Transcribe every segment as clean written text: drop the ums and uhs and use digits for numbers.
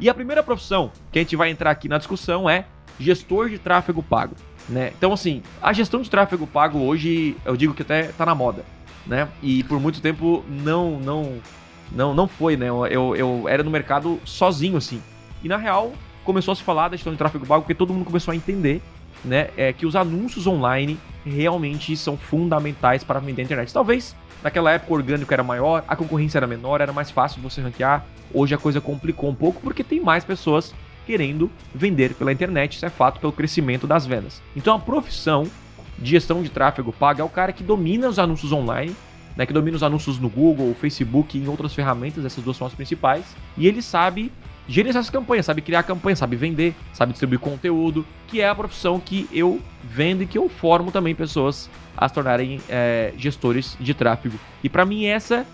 E a primeira profissão que a gente vai entrar aqui na discussão é gestor de tráfego pago, né? Então, assim, a gestão de tráfego pago hoje, eu digo que até tá na moda, né? E por muito tempo não foi, né? Eu era no mercado sozinho, assim. E, na real, começou a se falar da gestão de tráfego pago porque todo mundo começou a entender, né, que os anúncios online realmente são fundamentais para vender a internet. Talvez naquela época o orgânico era maior, a concorrência era menor, era mais fácil você ranquear. Hoje a coisa complicou um pouco porque tem mais pessoas querendo vender pela internet, isso é fato, pelo crescimento das vendas. Então a profissão de gestão de tráfego pago é o cara que domina os anúncios online, né, que domina os anúncios no Google, Facebook e em outras ferramentas, essas duas são as principais, e ele sabe gerenciar essas campanhas, sabe criar campanha, sabe vender, sabe distribuir conteúdo, que é a profissão que eu vendo e que eu formo também pessoas a se tornarem gestores de tráfego. E para mim essa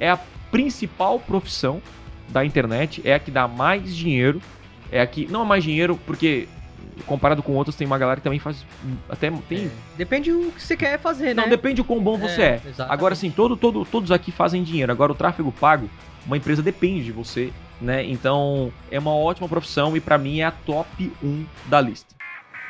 é a principal profissão da internet, é a que dá mais dinheiro, é a que não é mais dinheiro, porque comparado com outras tem uma galera que também faz, até tem... Depende do que você quer fazer, né? Não, depende do quão bom você é. Exatamente. Agora sim, todos aqui fazem dinheiro, agora o tráfego pago, uma empresa depende de você, né? Então é uma ótima profissão e para mim é a top 1 da lista.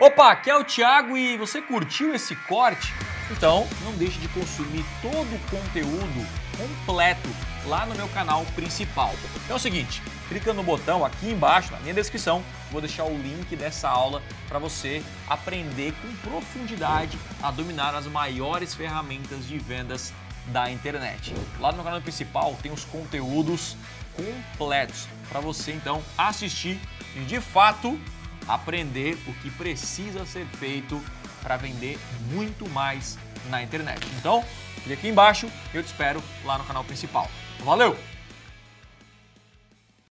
Opa, aqui é o Thiago e você curtiu esse corte? Então não deixe de consumir todo o conteúdo completo lá no meu canal principal. É o seguinte, clica no botão aqui embaixo, na minha descrição, vou deixar o link dessa aula para você aprender com profundidade a dominar as maiores ferramentas de vendas da internet. Lá no meu canal principal tem os conteúdos completos para você então assistir e de fato aprender o que precisa ser feito para vender muito mais na internet. Então, clica aqui embaixo, eu te espero lá no canal principal. Valeu!